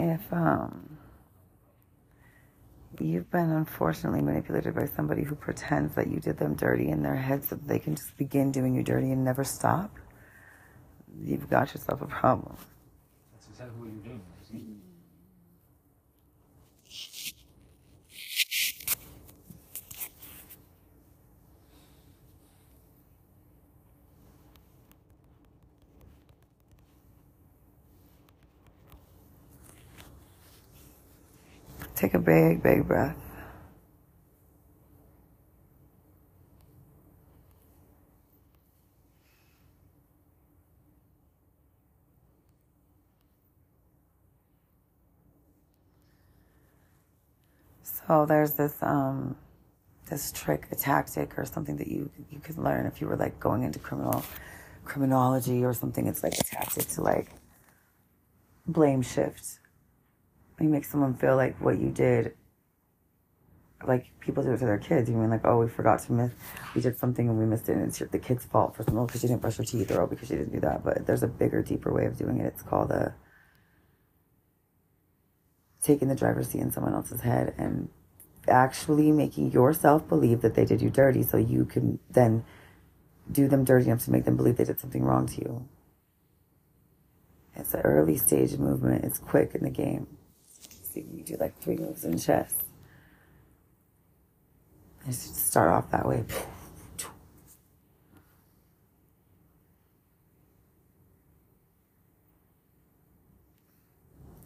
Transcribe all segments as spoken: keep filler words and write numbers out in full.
if um, you've been unfortunately manipulated by somebody who pretends that you did them dirty in their head so that they can just begin doing you dirty and never stop, you've got yourself a problem. That's exactly what you're doing. Take a big, big breath. So there's this um, this trick, a tactic, or something that you you could learn if you were like going into criminal criminology or something. It's like a tactic to like blame shift. You make someone feel like what you did, like people do it to their kids. You mean like, oh, we forgot to miss, we did something and we missed it, and it's the kid's fault for something, oh, because she didn't brush her teeth, or oh, because she didn't do that. But there's a bigger, deeper way of doing it. It's called a, taking the driver's seat in someone else's head and actually making yourself believe that they did you dirty, so you can then do them dirty enough to make them believe they did something wrong to you. It's an early stage movement. It's quick in the game. You do like three moves in chess. I just start off that way.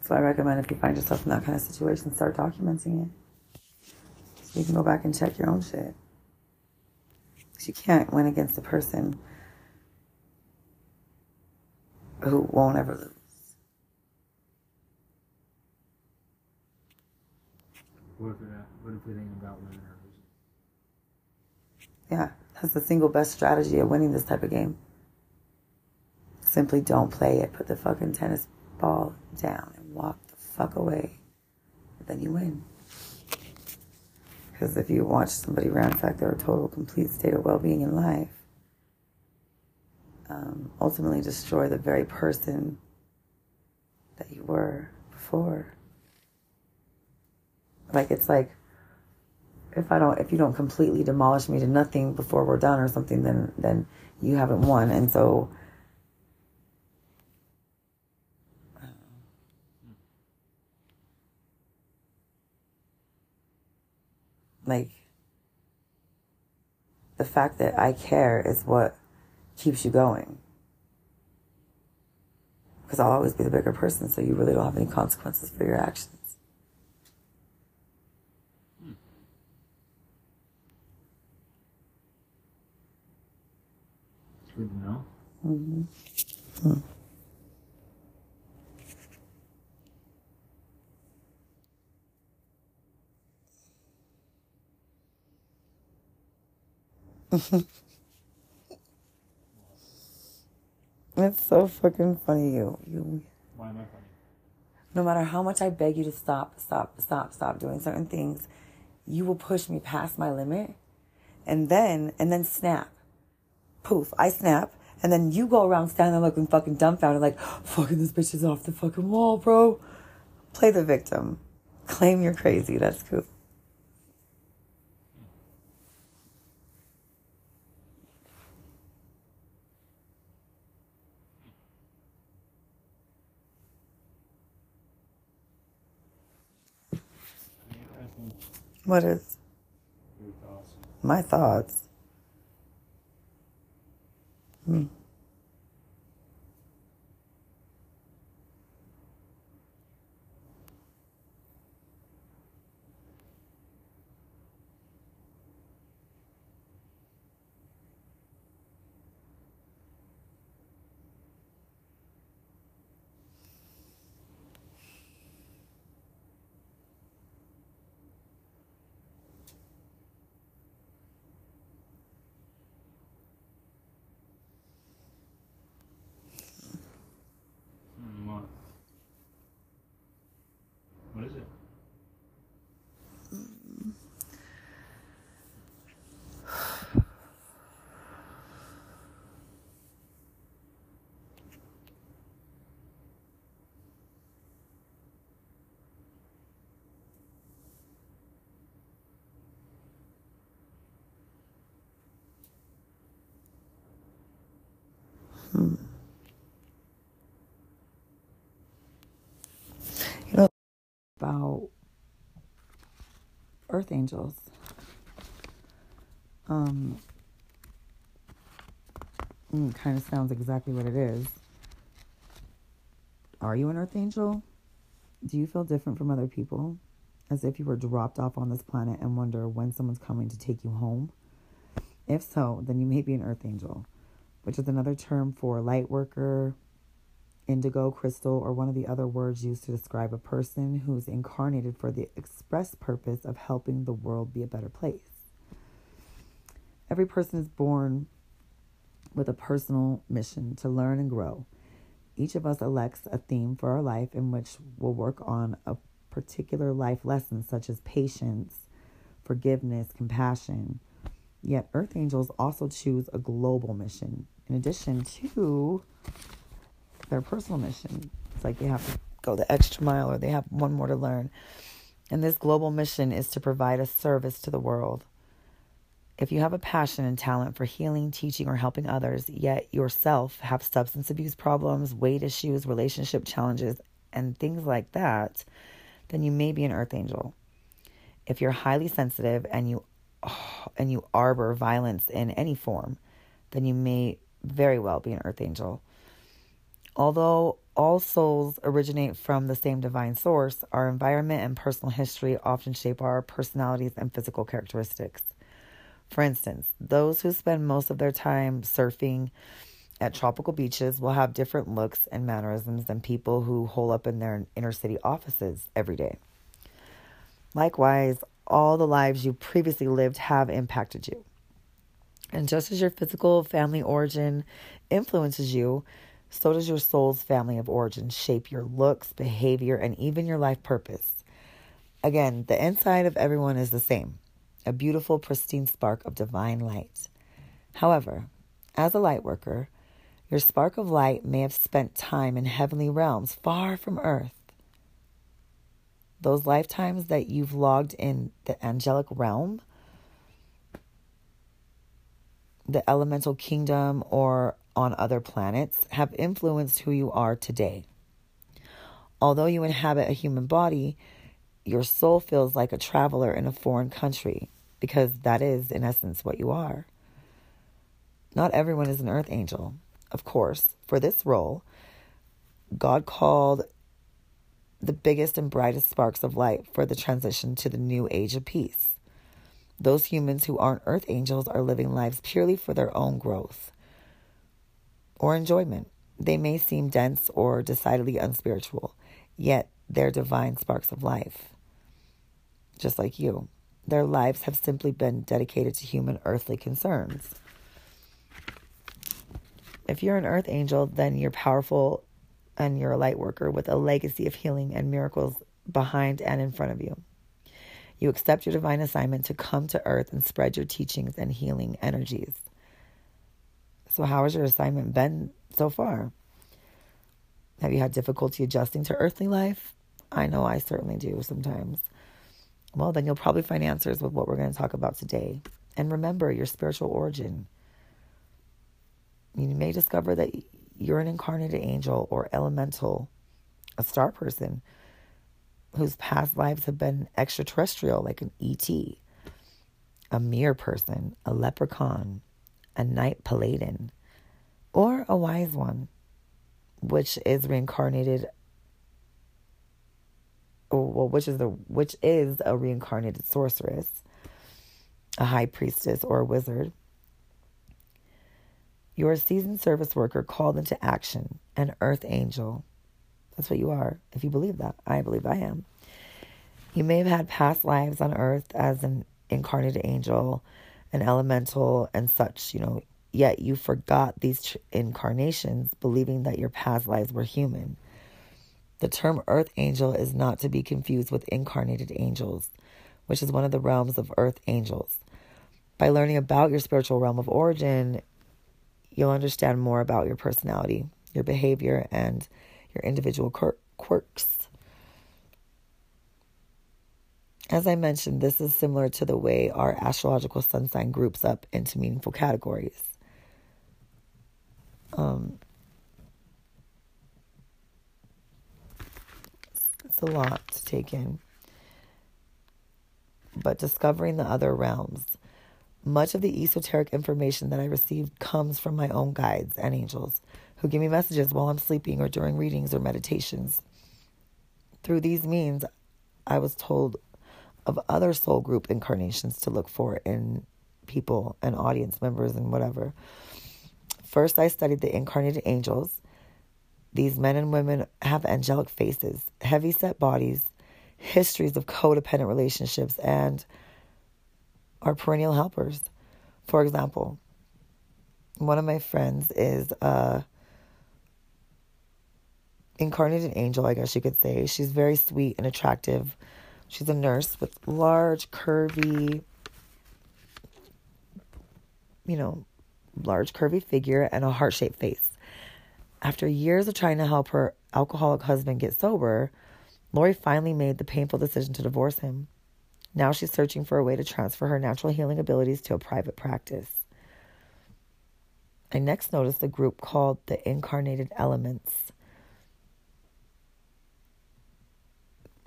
So I recommend if you find yourself in that kind of situation, start documenting it, so you can go back and check your own shit. Because you can't win against a person who won't ever lose. What if, not, what if it ain't about winning or losing? Yeah, that's the single best strategy of winning this type of game. Simply don't play it. Put the fucking tennis ball down and walk the fuck away. And then you win. Because if you watch somebody ransack their total, complete state of well-being in life, um, ultimately destroy the very person that you were before. Like, it's like, if I don't, if you don't completely demolish me to nothing before we're done or something, then, then you haven't won. And so, I don't know. Like, the fact that I care is what keeps you going. Because I'll always be the bigger person, so you really don't have any consequences for your actions. Good to know. Mm-hmm. Hmm. It's so fucking funny, you. you. Why am I funny? No matter how much I beg you to stop, stop, stop, stop doing certain things, you will push me past my limit, and then and then snap. Poof, I snap, and then you go around standing looking fucking dumbfounded like, fucking this bitch is off the fucking wall, bro. Play the victim. Claim you're crazy. That's cool. What is? Your thoughts. My thoughts. Hmm. Hmm. You know, about earth angels. Um, mm, kind of sounds exactly what it is. Are you an earth angel? Do you feel different from other people? As if you were dropped off on this planet and wonder when someone's coming to take you home? If so, then you may be an earth angel, which is another term for light worker, indigo, crystal, or one of the other words used to describe a person who's incarnated for the express purpose of helping the world be a better place. Every person is born with a personal mission to learn and grow. Each of us elects a theme for our life in which we'll work on a particular life lessons such as patience, forgiveness, compassion. Yet earth angels also choose a global mission in addition to their personal mission. It's like they have to go the extra mile, or they have one more to learn. And this global mission is to provide a service to the world. If you have a passion and talent for healing, teaching, or helping others, yet yourself have substance abuse problems, weight issues, relationship challenges, and things like that, then you may be an earth angel. If you're highly sensitive and you oh, and you harbor violence in any form, then you may very well be an earth angel. Although all souls originate from the same divine source, our environment and personal history often shape our personalities and physical characteristics. For instance, those who spend most of their time surfing at tropical beaches will have different looks and mannerisms than people who hole up in their inner city offices every day. Likewise, all the lives you previously lived have impacted you. And just as your physical family origin influences you, so does your soul's family of origin shape your looks, behavior, and even your life purpose. Again, the inside of everyone is the same. A beautiful, pristine spark of divine light. However, as a light worker, your spark of light may have spent time in heavenly realms far from earth. Those lifetimes that you've logged in the angelic realm, the elemental kingdom, or on other planets have influenced who you are today. Although you inhabit a human body, your soul feels like a traveler in a foreign country, because that is, in essence, what you are. Not everyone is an earth angel. Of course, for this role, God called the biggest and brightest sparks of light for the transition to the new age of peace. Those humans who aren't earth angels are living lives purely for their own growth or enjoyment. They may seem dense or decidedly unspiritual, yet they're divine sparks of life. Just like you, their lives have simply been dedicated to human earthly concerns. If you're an earth angel, then you're powerful and you're a light worker with a legacy of healing and miracles behind and in front of you. You accept your divine assignment to come to earth and spread your teachings and healing energies. So how has your assignment been so far? Have you had difficulty adjusting to earthly life? I know I certainly do sometimes. Well, then you'll probably find answers with what we're going to talk about today. And remember your spiritual origin. You may discover that you're an incarnated angel or elemental, a star person, whose past lives have been extraterrestrial, like an E T, a mere person, a leprechaun, a knight paladin, or a wise one, which is reincarnated well which is the which is a reincarnated sorceress, a high priestess, or a wizard. You're a seasoned service worker called into action, an earth angel. That's what you are, if you believe that. I believe I am. You may have had past lives on earth as an incarnated angel, an elemental, and such, you know, yet you forgot these tr- incarnations, believing that your past lives were human. The term earth angel is not to be confused with incarnated angels, which is one of the realms of earth angels. By learning about your spiritual realm of origin, you'll understand more about your personality, your behavior, and your individual quir- quirks. As I mentioned, this is similar to the way our astrological sun sign groups up into meaningful categories. Um, That's a lot to take in. But discovering the other realms. Much of the esoteric information that I received comes from my own guides and angels who give me messages while I'm sleeping or during readings or meditations. Through these means, I was told of other soul group incarnations to look for in people and audience members and whatever. First, I studied the incarnated angels. These men and women have angelic faces, heavy-set bodies, histories of codependent relationships, and are perennial helpers. For example, one of my friends is a incarnated angel, I guess you could say. She's very sweet and attractive. She's a nurse with large, curvy, you know, large, curvy figure and a heart-shaped face. After years of trying to help her alcoholic husband get sober, Lori finally made the painful decision to divorce him. Now she's searching for a way to transfer her natural healing abilities to a private practice. I next noticed a group called the Incarnated Elements.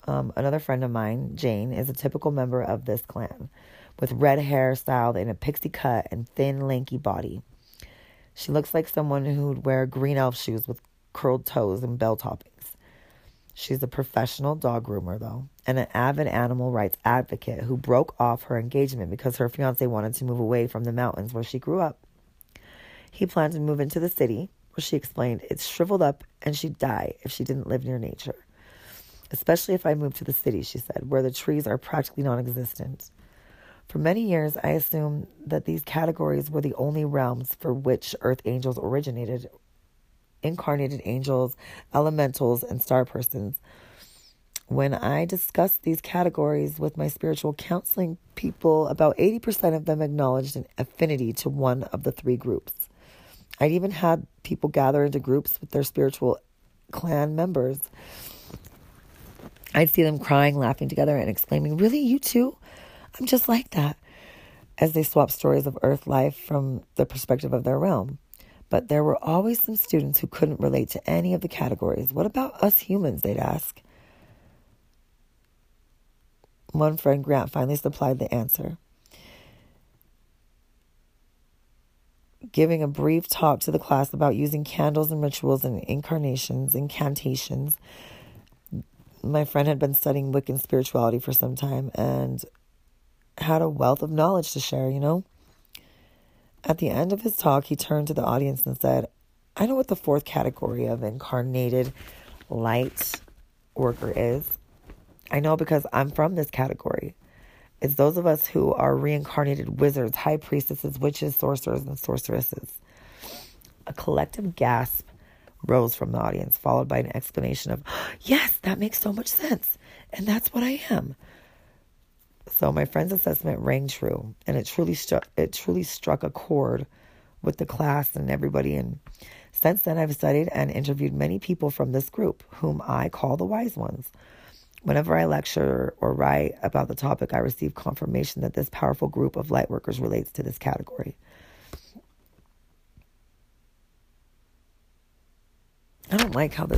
Um, another friend of mine, Jane, is a typical member of this clan, with red hair styled in a pixie cut and thin, lanky body. She looks like someone who'd wear green elf shoes with curled toes and bell toppings. She's a professional dog groomer, though, and an avid animal rights advocate who broke off her engagement because her fiancé wanted to move away from the mountains where she grew up. He planned to move into the city, where she explained it's shriveled up and she'd die if she didn't live near nature. Especially if I moved to the city, she said, where the trees are practically non-existent. For many years, I assumed that these categories were the only realms for which earth angels originated. Incarnated angels, elementals, and star persons. When I discussed these categories with my spiritual counseling people, about eighty percent of them acknowledged an affinity to one of the three groups. I'd even had people gather into groups with their spiritual clan members. I'd see them crying, laughing together, and exclaiming, "Really, you too? I'm just like that," as they swapped stories of earth life from the perspective of their realm. But there were always some students who couldn't relate to any of the categories. "What about us humans?" they'd ask. One friend, Grant, finally supplied the answer. Giving a brief talk to the class about using candles and rituals and incarnations, incantations. My friend had been studying Wiccan spirituality for some time and had a wealth of knowledge to share, you know. At the end of his talk, he turned to the audience and said, "I know what the fourth category of incarnated light worker is. I know because I'm from this category. It's those of us who are reincarnated wizards, high priestesses, witches, sorcerers, and sorceresses." A collective gasp rose from the audience, followed by an explanation of, "Yes, that makes so much sense. And that's what I am." So my friend's assessment rang true, and it truly struck it truly struck a chord with the class and everybody. And since then, I've studied and interviewed many people from this group, whom I call the wise ones. Whenever I lecture or write about the topic, I receive confirmation that this powerful group of lightworkers relates to this category. I don't like how this